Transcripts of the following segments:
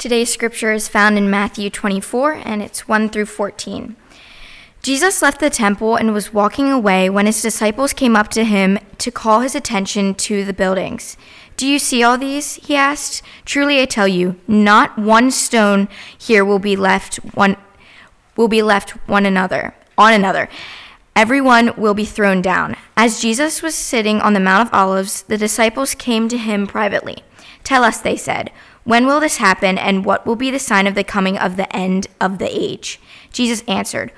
Today's scripture is found in Matthew 24, and it's 1-14. Jesus left the temple and was walking away when his disciples came up to him to call his attention to the buildings. "Do you see all these?" he asked. "Truly I tell you, not one stone here will be left on another. Everyone will be thrown down." As Jesus was sitting on the Mount of Olives, the disciples came to him privately. "Tell us," they said, "when will this happen, and what will be the sign of the coming of the end of the age?" Jesus answered,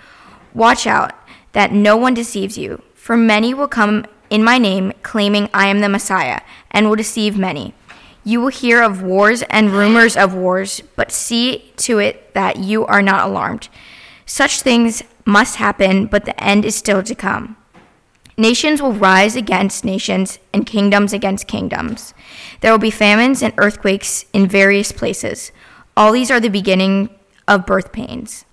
"Watch out that no one deceives you, for many will come in my name, claiming I am the Messiah, and will deceive many. You will hear of wars and rumors of wars, but see to it that you are not alarmed. Such things must happen, but the end is still to come. Nations will rise against nations, and kingdoms against kingdoms. There will be famines and earthquakes in various places. All these are the beginning of birth pains.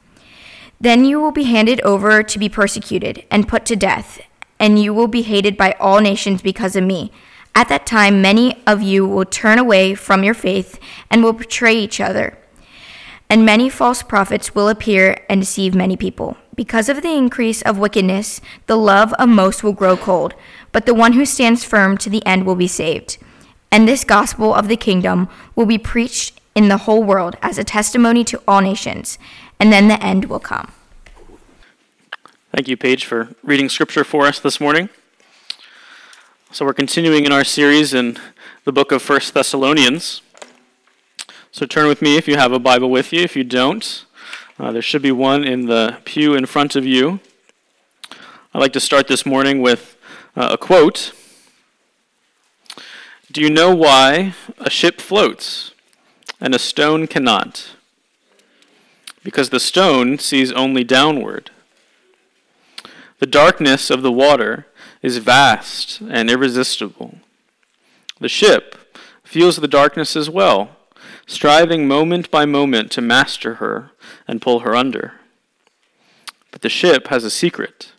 Then you will be handed over to be persecuted and put to death, and you will be hated by all nations because of me. At that time, many of you will turn away from your faith and will betray each other. And many false prophets will appear and deceive many people. Because of the increase of wickedness, the love of most will grow cold, but the one who stands firm to the end will be saved. And this gospel of the kingdom will be preached in the whole world as a testimony to all nations, and then the end will come." Thank you, Paige, for reading scripture for us this morning. So we're continuing in our series in the book of 1 Thessalonians. So turn with me if you have a Bible with you. If you don't, there should be one in the pew in front of you. I'd like to start this morning with a quote. "Do you know why a ship floats and a stone cannot? Because the stone sees only downward. The darkness of the water is vast and irresistible. The ship feels the darkness as well, striving moment by moment to master her and pull her under. But the ship has a secret.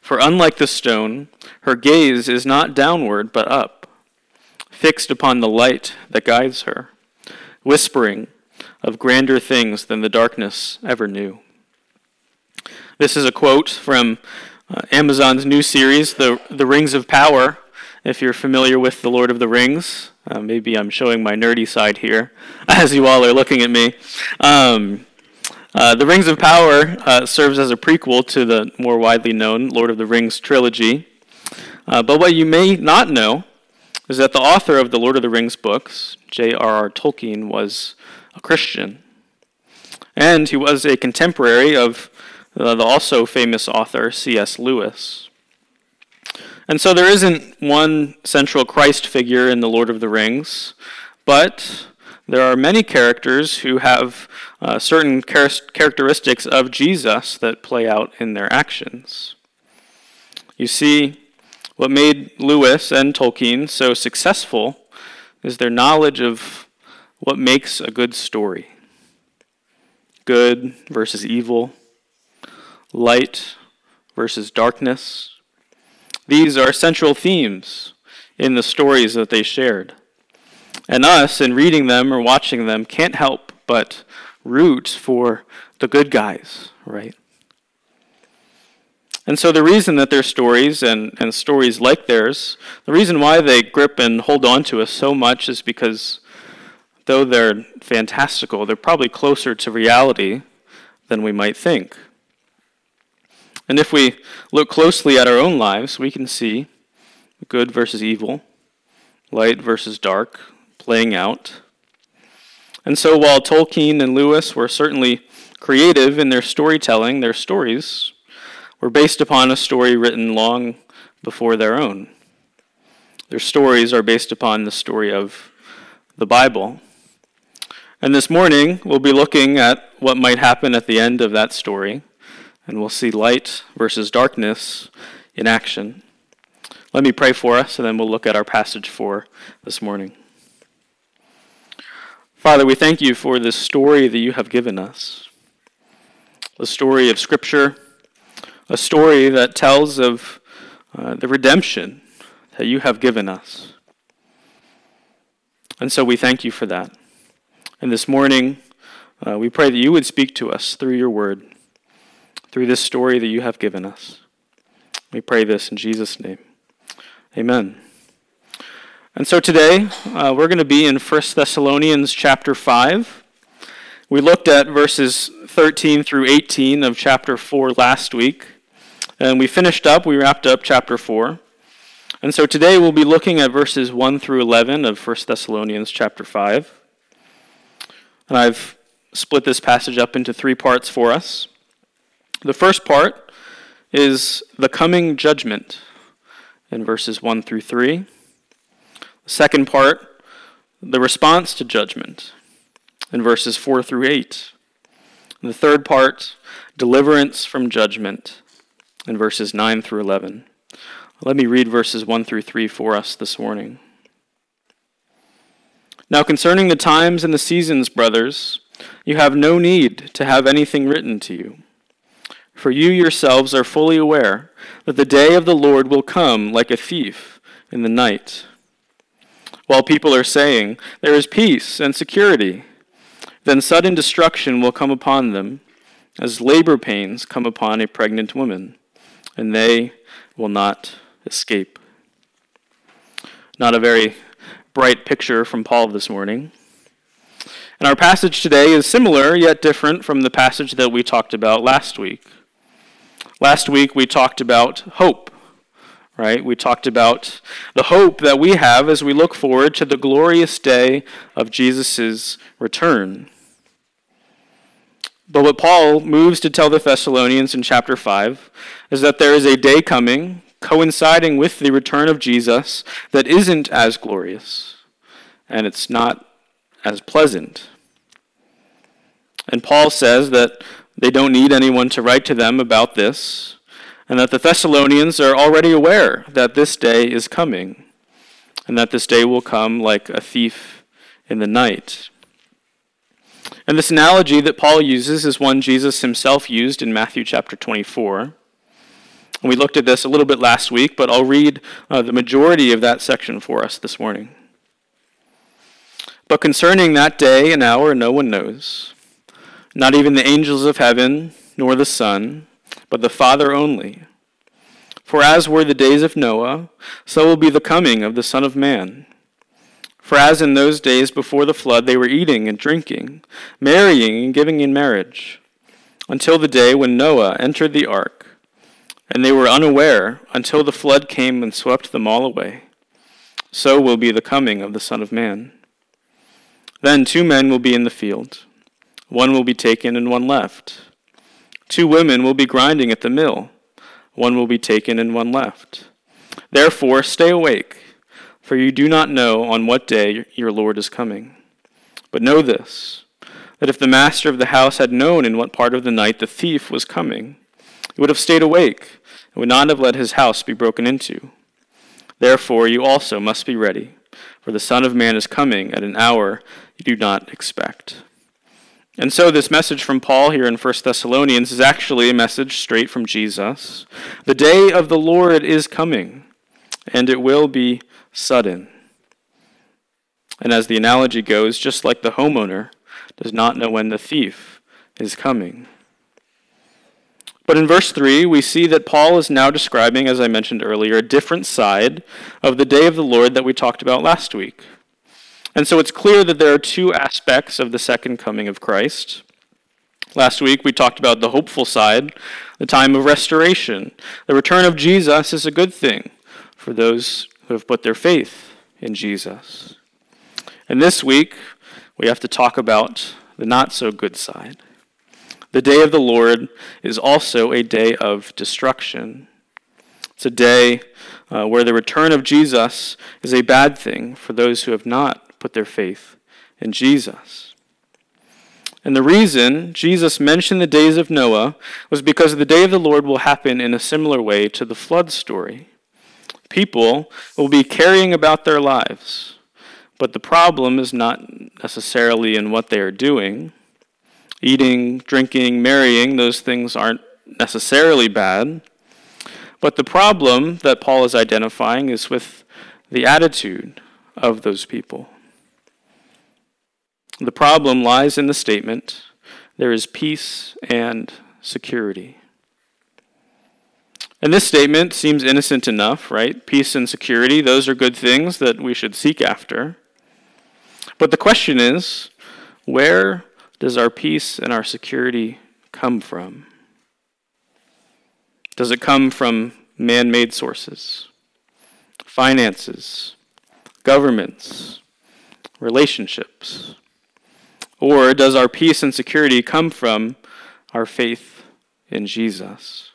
For unlike the stone, her gaze is not downward but up, fixed upon the light that guides her, whispering of grander things than the darkness ever knew." This is a quote from Amazon's new series, The Rings of Power. If you're familiar with The Lord of the Rings, maybe I'm showing my nerdy side here as you all are looking at me. The Rings of Power serves as a prequel to the more widely known Lord of the Rings trilogy. But what you may not know is that the author of the Lord of the Rings books, J.R.R. Tolkien, was a Christian. And he was a contemporary of the also famous author, C.S. Lewis. And so there isn't one central Christ figure in the Lord of the Rings, but there are many characters who have certain characteristics of Jesus that play out in their actions. You see, what made Lewis and Tolkien so successful is their knowledge of what makes a good story. Good versus evil, light versus darkness. These are central themes in the stories that they shared. And us, in reading them or watching them, can't help but root for the good guys, right? And so the reason that their stories and stories like theirs, the reason why they grip and hold on to us so much is because though they're fantastical, they're probably closer to reality than we might think. And if we look closely at our own lives, we can see good versus evil, light versus dark playing out. And so while Tolkien and Lewis were certainly creative in their storytelling, their stories were based upon a story written long before their own. Their stories are based upon the story of the Bible. And this morning, we'll be looking at what might happen at the end of that story. And we'll see light versus darkness in action. Let me pray for us, and then we'll look at our passage for this morning. Father, we thank you for this story that you have given us. The story of Scripture, a story that tells of the redemption that you have given us. And so we thank you for that. And this morning, we pray that you would speak to us through your word, through this story that you have given us. We pray this in Jesus' name. Amen. And so today, we're going to be in 1 Thessalonians chapter 5. We looked at verses 13 through 18 of chapter 4 last week, and we wrapped up chapter 4. And so today we'll be looking at verses 1 through 11 of 1 Thessalonians chapter 5. And I've split this passage up into three parts for us. The first part is the coming judgment in verses 1 through 3. The second part, the response to judgment in verses 4 through 8. And the third part, deliverance from judgment in verses 9 through 11. Let me read verses 1 through 3 for us this morning. Now concerning the times and the seasons, brothers, you have no need to have anything written to you. For you yourselves are fully aware that the day of the Lord will come like a thief in the night. While people are saying, there is peace and security, then sudden destruction will come upon them, as labor pains come upon a pregnant woman, and they will not escape. Not a very bright picture from Paul this morning. And our passage today is similar, yet different from the passage that we talked about last week. Last week we talked about hope. Right? We talked about the hope that we have as we look forward to the glorious day of Jesus' return. But what Paul moves to tell the Thessalonians in chapter 5 is that there is a day coming, coinciding with the return of Jesus, that isn't as glorious, and it's not as pleasant. And Paul says that they don't need anyone to write to them about this, and that the Thessalonians are already aware that this day is coming, and that this day will come like a thief in the night. And this analogy that Paul uses is one Jesus himself used in Matthew chapter 24. And we looked at this a little bit last week, but I'll read the majority of that section for us this morning. But concerning that day and hour, no one knows, not even the angels of heaven, nor the Son, but the Father only. For as were the days of Noah, so will be the coming of the Son of Man. For as in those days before the flood they were eating and drinking, marrying and giving in marriage, until the day when Noah entered the ark, and they were unaware until the flood came and swept them all away. So will be the coming of the Son of Man. Then two men will be in the field, one will be taken and one left. Two women will be grinding at the mill. One will be taken and one left. Therefore, stay awake, for you do not know on what day your Lord is coming. But know this, that if the master of the house had known in what part of the night the thief was coming, he would have stayed awake and would not have let his house be broken into. Therefore, you also must be ready, for the Son of Man is coming at an hour you do not expect." And so this message from Paul here in 1 Thessalonians is actually a message straight from Jesus. The day of the Lord is coming, and it will be sudden. And as the analogy goes, just like the homeowner does not know when the thief is coming. But in verse 3, we see that Paul is now describing, as I mentioned earlier, a different side of the day of the Lord that we talked about last week. And so it's clear that there are two aspects of the second coming of Christ. Last week we talked about the hopeful side, the time of restoration. The return of Jesus is a good thing for those who have put their faith in Jesus. And this week we have to talk about the not so good side. The day of the Lord is also a day of destruction. It's a day where the return of Jesus is a bad thing for those who have not put their faith in Jesus. And the reason Jesus mentioned the days of Noah was because the day of the Lord will happen in a similar way to the flood story. People will be carrying about their lives, but the problem is not necessarily in what they are doing. Eating, drinking, marrying, those things aren't necessarily bad. But the problem that Paul is identifying is with the attitude of those people. The problem lies in the statement, there is peace and security. And this statement seems innocent enough, right? Peace and security, those are good things that we should seek after. But the question is, where does our peace and our security come from? Does it come from man-made sources, finances, governments, relationships? Or does our peace and security come from our faith in Jesus?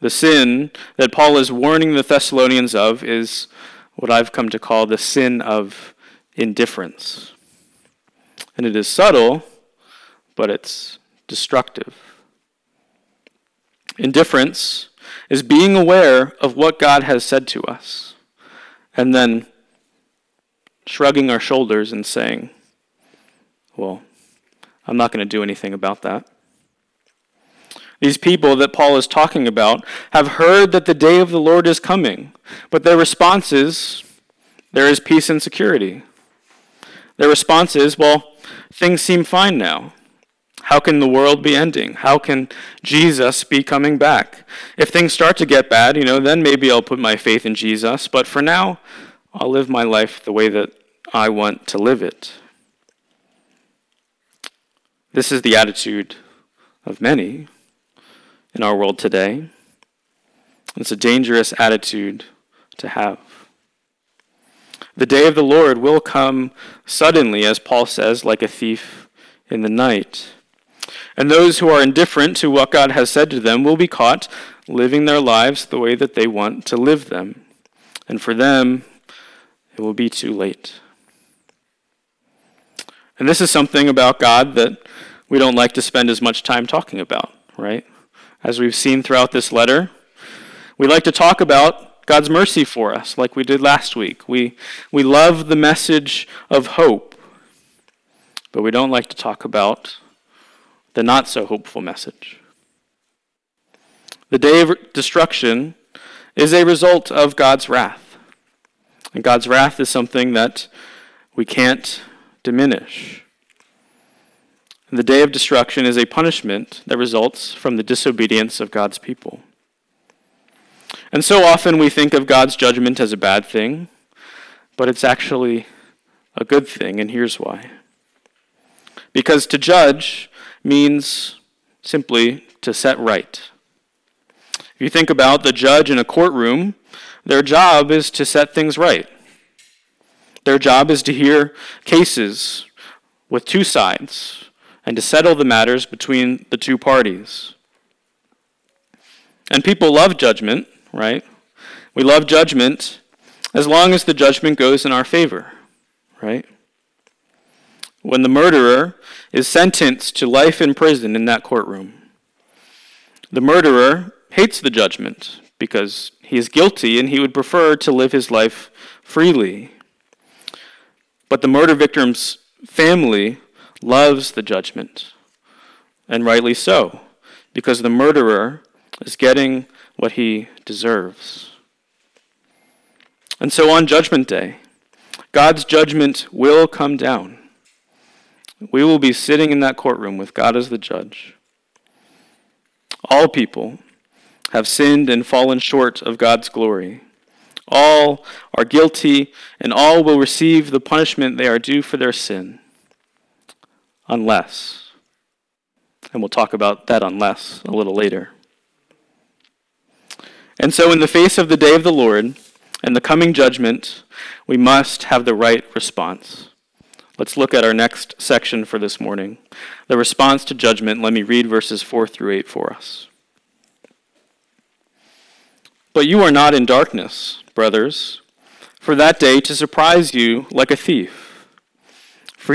The sin that Paul is warning the Thessalonians of is what I've come to call the sin of indifference. And it is subtle, but it's destructive. Indifference is being aware of what God has said to us, and then shrugging our shoulders and saying, well, I'm not going to do anything about that. These people that Paul is talking about have heard that the day of the Lord is coming, but their response is, there is peace and security. Their response is, well, things seem fine now. How can the world be ending? How can Jesus be coming back? If things start to get bad, then maybe I'll put my faith in Jesus, but for now, I'll live my life the way that I want to live it. This is the attitude of many in our world today. It's a dangerous attitude to have. The day of the Lord will come suddenly, as Paul says, like a thief in the night. And those who are indifferent to what God has said to them will be caught living their lives the way that they want to live them. And for them, it will be too late. And this is something about God that we don't like to spend as much time talking about, right? As we've seen throughout this letter, we like to talk about God's mercy for us, like we did last week. We love the message of hope, but we don't like to talk about the not-so-hopeful message. The day of destruction is a result of God's wrath. And God's wrath is something that we can't diminish. The day of destruction is a punishment that results from the disobedience of God's people. And so often we think of God's judgment as a bad thing, but it's actually a good thing, and here's why. Because to judge means simply to set right. If you think about the judge in a courtroom, their job is to set things right. Their job is to hear cases with two sides and to settle the matters between the two parties. And people love judgment, right? We love judgment as long as the judgment goes in our favor, right? When the murderer is sentenced to life in prison in that courtroom, the murderer hates the judgment because he is guilty and he would prefer to live his life freely. But the murder victim's family loves the judgment, and rightly so, because the murderer is getting what he deserves. And so on Judgment Day, God's judgment will come down. We will be sitting in that courtroom with God as the judge. All people have sinned and fallen short of God's glory. All are guilty, and all will receive the punishment they are due for their sin. Unless, and we'll talk about that unless a little later. And so in the face of the day of the Lord and the coming judgment, we must have the right response. Let's look at our next section for this morning. The response to judgment. Let me read verses 4-8 for us. But you are not in darkness, brothers, for that day to surprise you like a thief. For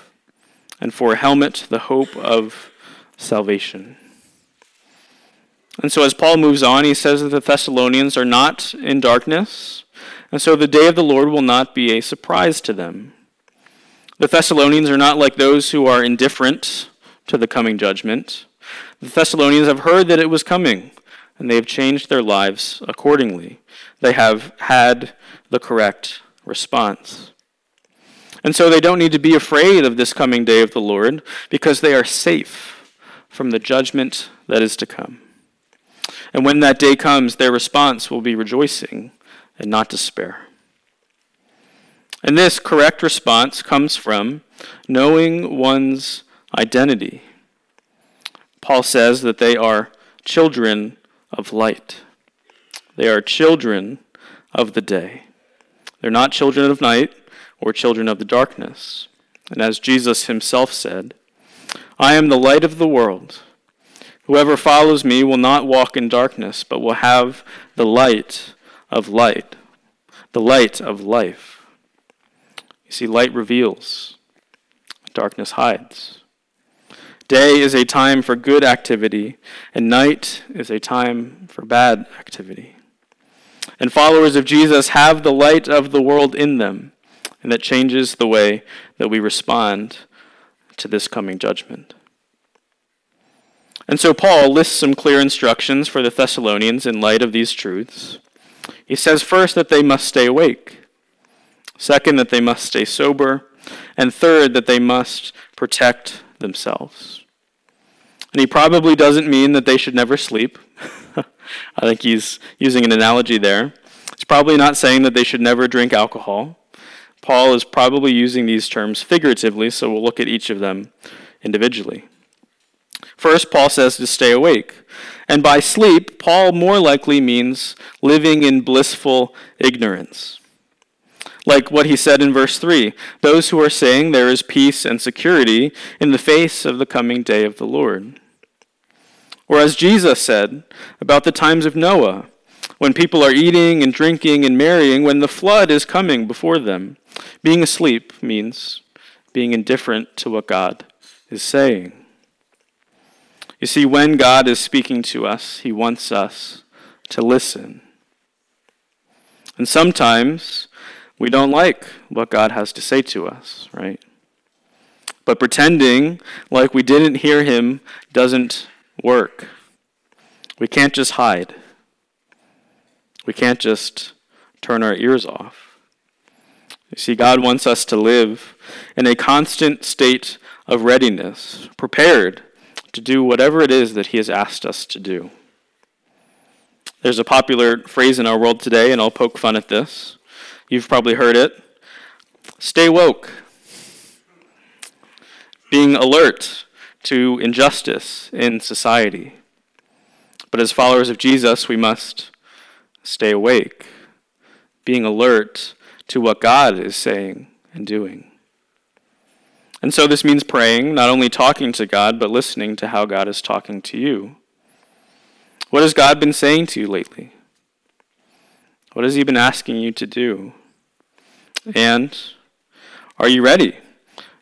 and for a helmet, the hope of salvation. And so as Paul moves on, he says that the Thessalonians are not in darkness, and so the day of the Lord will not be a surprise to them. The Thessalonians are not like those who are indifferent to the coming judgment. The Thessalonians have heard that it was coming, and they have changed their lives accordingly. They have had the correct response. And so they don't need to be afraid of this coming day of the Lord, because they are safe from the judgment that is to come. And when that day comes, their response will be rejoicing and not despair. And this correct response comes from knowing one's identity. Paul says that they are children of light. They are children of the day. They're not children of night or children of the darkness. And as Jesus himself said, "I am the light of the world. Whoever follows me will not walk in darkness, but will have the light, the light of life." You see, light reveals, darkness hides. Day is a time for good activity, and night is a time for bad activity. And followers of Jesus have the light of the world in them, and that changes the way that we respond to this coming judgment. And so Paul lists some clear instructions for the Thessalonians in light of these truths. He says first that they must stay awake, second that they must stay sober, and third that they must protect themselves. And he probably doesn't mean that they should never sleep. I think he's using an analogy there. He's probably not saying that they should never drink alcohol. Paul is probably using these terms figuratively, so we'll look at each of them individually. First, Paul says to stay awake. And by sleep, Paul more likely means living in blissful ignorance. Like what he said in verse 3, those who are saying there is peace and security in the face of the coming day of the Lord. Or as Jesus said about the times of Noah, when people are eating and drinking and marrying, when the flood is coming before them, being asleep means being indifferent to what God is saying. You see, when God is speaking to us, he wants us to listen. And sometimes we don't like what God has to say to us, right? But pretending like we didn't hear him doesn't work. We can't just hide. We can't just turn our ears off. You see, God wants us to live in a constant state of readiness, prepared to do whatever it is that he has asked us to do. There's a popular phrase in our world today, and I'll poke fun at this. You've probably heard it. Stay woke. Being alert to injustice in society. But as followers of Jesus, we must stay awake, being alert to what God is saying and doing. And so this means praying, not only talking to God, but listening to how God is talking to you. What has God been saying to you lately? What has he been asking you to do? And are you ready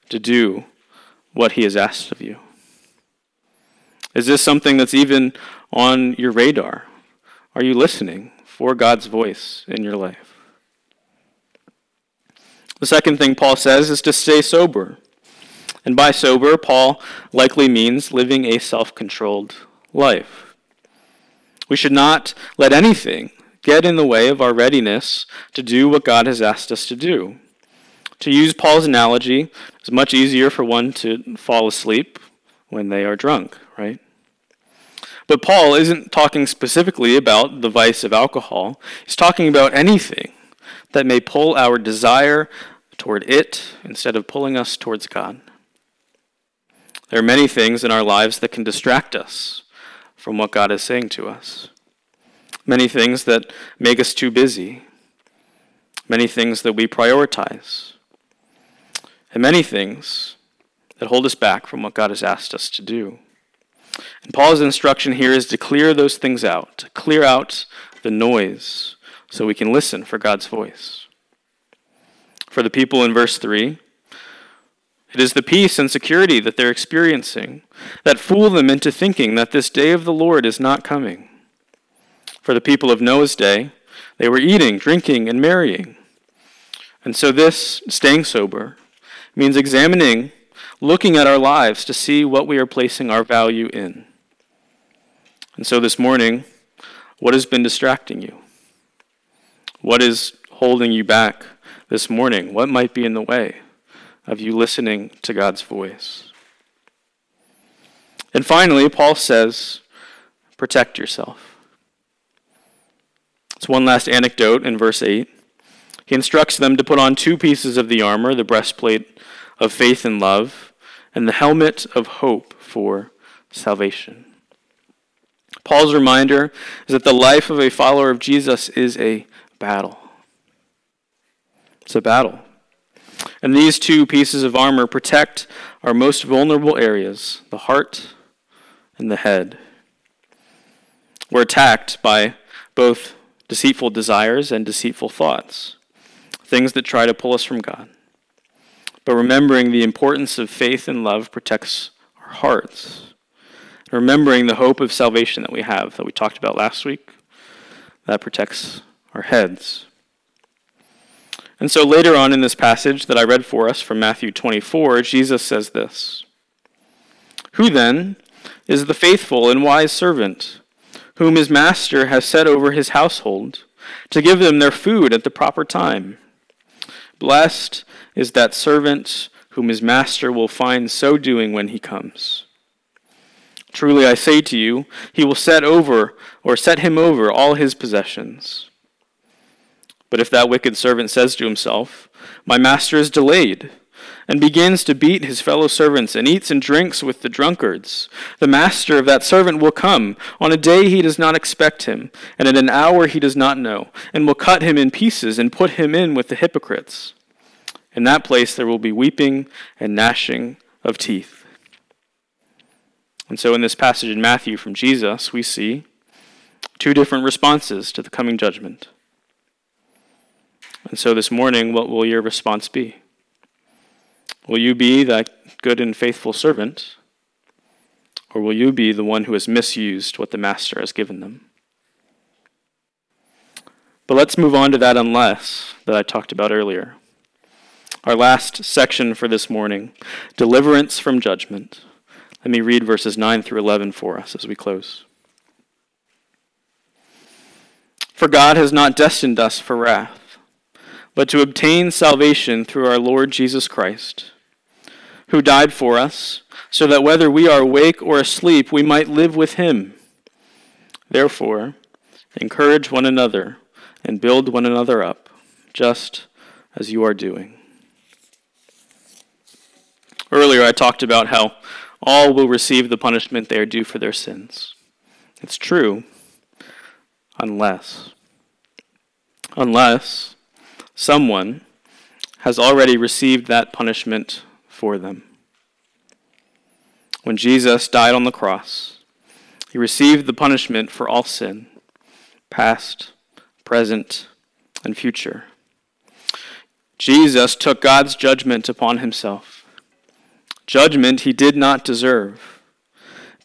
to do what he has asked of you? Is this something that's even on your radar? Are you listening for God's voice in your life? The second thing Paul says is to stay sober. And by sober, Paul likely means living a self-controlled life. We should not let anything get in the way of our readiness to do what God has asked us to do. To use Paul's analogy, it's much easier for one to fall asleep when they are drunk, right? But Paul isn't talking specifically about the vice of alcohol. He's talking about anything that may pull our desire toward it instead of pulling us towards God. There are many things in our lives that can distract us from what God is saying to us. Many things that make us too busy. Many things that we prioritize. And many things that hold us back from what God has asked us to do. And Paul's instruction here is to clear those things out, to clear out the noise so we can listen for God's voice. For the people in verse 3, It is the peace and security that they're experiencing that fool them into thinking that this day of the Lord is not coming. For the people of Noah's day, they were eating, drinking, and marrying. And so this, staying sober, means examining, looking at our lives to see what we are placing our value in. And so this morning, what has been distracting you? What is holding you back this morning? What might be in the way of you listening to God's voice? And finally, Paul says, protect yourself. It's one last anecdote in verse 8. He instructs them to put on two pieces of the armor, the breastplate of faith and love, and the helmet of hope for salvation. Paul's reminder is that the life of a follower of Jesus is a battle. It's a battle. And these two pieces of armor protect our most vulnerable areas, the heart and the head. We're attacked by both deceitful desires and deceitful thoughts, things that try to pull us from God. But remembering the importance of faith and love protects our hearts. Remembering the hope of salvation that we have, that we talked about last week, that protects our heads. And so later on in this passage that I read for us from Matthew 24, Jesus says this, "Who then is the faithful and wise servant, whom his master has set over his household, to give them their food at the proper time? Blessed is that servant whom his master will find so doing when he comes. Truly I say to you, he will set him over all his possessions. But if that wicked servant says to himself, 'My master is delayed,' and begins to beat his fellow servants and eats and drinks with the drunkards, the master of that servant will come on a day he does not expect him, and at an hour he does not know, and will cut him in pieces and put him in with the hypocrites. In that place there will be weeping and gnashing of teeth." And so in this passage in Matthew from Jesus, we see two different responses to the coming judgment. And so this morning, what will your response be? Will you be that good and faithful servant? Or will you be the one who has misused what the master has given them? But let's move on to that unless that I talked about earlier. Our last section for this morning, deliverance from judgment. Let me read verses 9 through 11 for us as we close. "For God has not destined us for wrath, but to obtain salvation through our Lord Jesus Christ, who died for us, so that whether we are awake or asleep, we might live with him. Therefore, encourage one another and build one another up, just as you are doing." Earlier I talked about how all will receive the punishment they are due for their sins. It's true, unless someone has already received that punishment for them. When Jesus died on the cross, he received the punishment for all sin, past, present, and future. Jesus took God's judgment upon himself, judgment he did not deserve.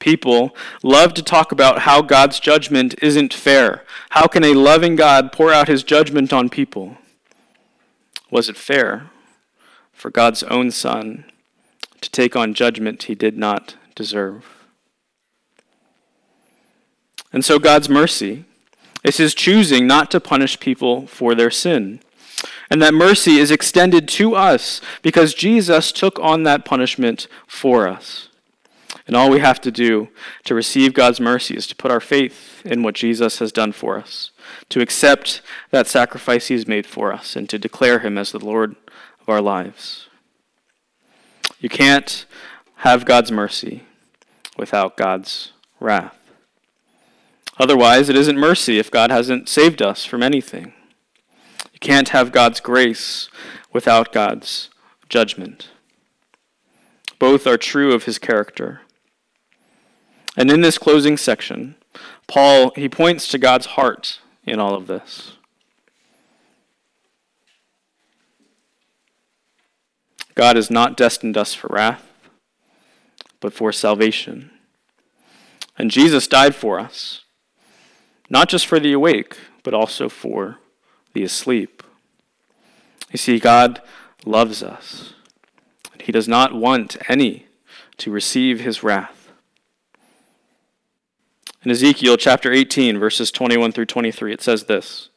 People love to talk about how God's judgment isn't fair. How can a loving God pour out his judgment on people? Was it fair for God's own Son to take on judgment he did not deserve? And so God's mercy is his choosing not to punish people for their sin. And that mercy is extended to us because Jesus took on that punishment for us. And all we have to do to receive God's mercy is to put our faith in what Jesus has done for us, to accept that sacrifice he's made for us, and to declare him as the Lord of our lives. You can't have God's mercy without God's wrath. Otherwise, it isn't mercy if God hasn't saved us from anything. You can't have God's grace without God's judgment. Both are true of his character. And in this closing section, Paul, he points to God's heart in all of this. God has not destined us for wrath, but for salvation. And Jesus died for us, not just for the awake, but also for the asleep. You see, God loves us. He does not want any to receive his wrath. In Ezekiel chapter 18, verses 21 through 23, it says this.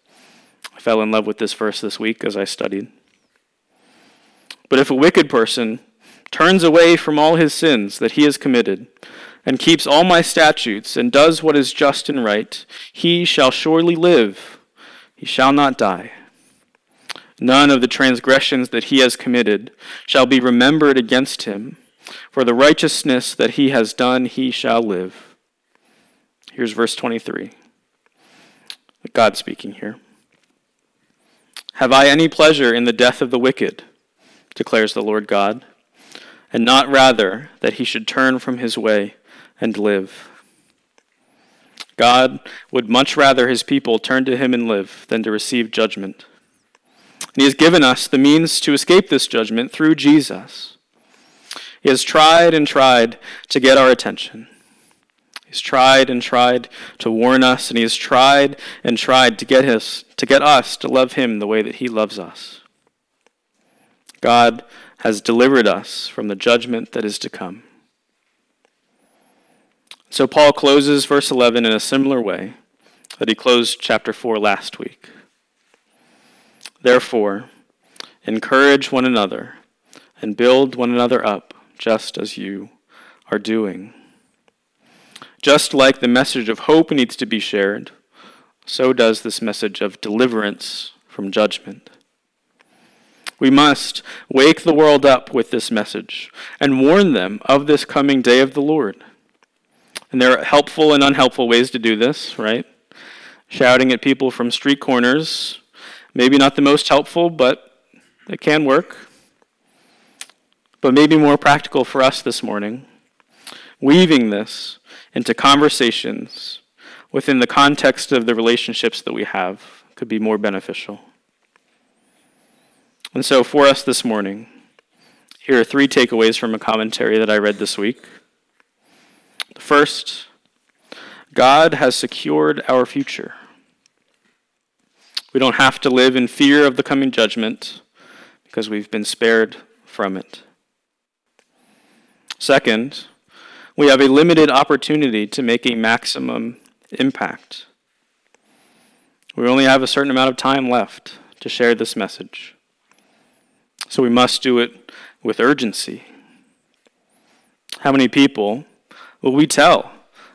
I fell in love with this verse this week as I studied. But if a wicked person turns away from all his sins that he has committed and keeps all my statutes and does what is just and right, he shall surely live. He shall not die. None of the transgressions that he has committed shall be remembered against him. For the righteousness that he has done, he shall live. Here's verse 23. God speaking here. Have I any pleasure in the death of the wicked, declares the Lord God, and not rather that he should turn from his way and live. God would much rather his people turn to him and live than to receive judgment. And he has given us the means to escape this judgment through Jesus. He has tried and tried to get our attention. He's tried and tried to warn us, and he has tried and tried to get us to love him the way that he loves us. God has delivered us from the judgment that is to come. So Paul closes verse 11 in a similar way that he closed chapter 4 last week. Therefore, encourage one another and build one another up, just as you are doing. Just like the message of hope needs to be shared, so does this message of deliverance from judgment. We must wake the world up with this message and warn them of this coming day of the Lord. And there are helpful and unhelpful ways to do this, right? Shouting at people from street corners, maybe not the most helpful, but it can work. But maybe more practical for us this morning, weaving this into conversations within the context of the relationships that we have could be more beneficial. And so for us this morning, here are three takeaways from a commentary that I read this week. First, God has secured our future. We don't have to live in fear of the coming judgment because we've been spared from it. Second, we have a limited opportunity to make a maximum impact. We only have a certain amount of time left to share this message. So we must do it with urgency. How many people will we tell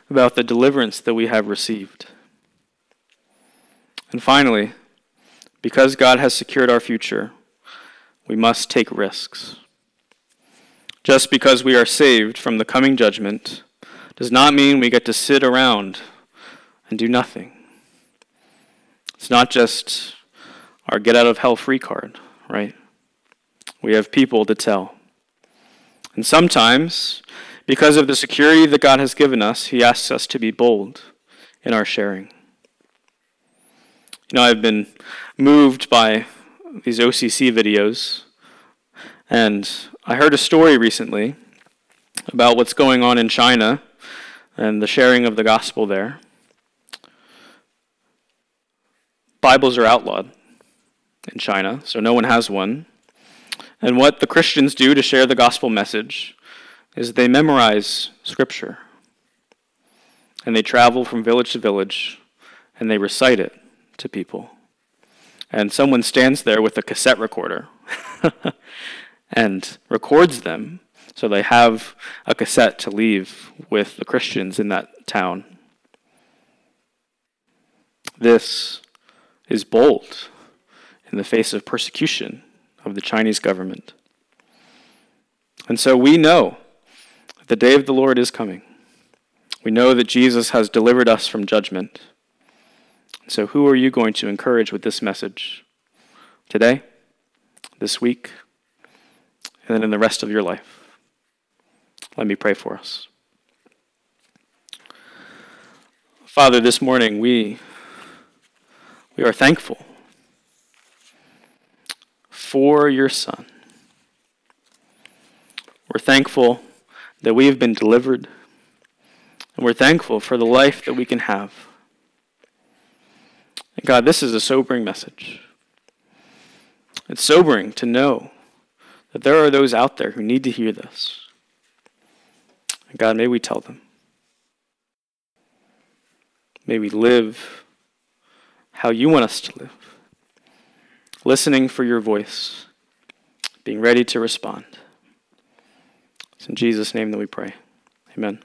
about the deliverance that we have received? And finally, because God has secured our future, we must take risks. Just because we are saved from the coming judgment does not mean we get to sit around and do nothing. It's not just our get-out-of-hell-free card, right? We have people to tell. And sometimes, because of the security that God has given us, he asks us to be bold in our sharing. You know, I've been moved by these OCC videos, and I heard a story recently about what's going on in China and the sharing of the gospel there. Bibles are outlawed in China, so no one has one. And what the Christians do to share the gospel message is they memorize scripture. And they travel from village to village, and they recite it to people. And someone stands there with a cassette recorder and records them, so they have a cassette to leave with the Christians in that town. This is bold in the face of persecution of the Chinese government. And so we know the day of the Lord is coming. We know that Jesus has delivered us from judgment. So who are you going to encourage with this message? Today, this week, and then in the rest of your life. Let me pray for us. Father, this morning we are thankful for your Son, thankful that we have been delivered. And we're thankful for the life that we can have. And God, this is a sobering message. It's sobering to know that there are those out there who need to hear this. And God, may we tell them. May we live how you want us to live. Listening for your voice. Being ready to respond. It's in Jesus' name that we pray. Amen.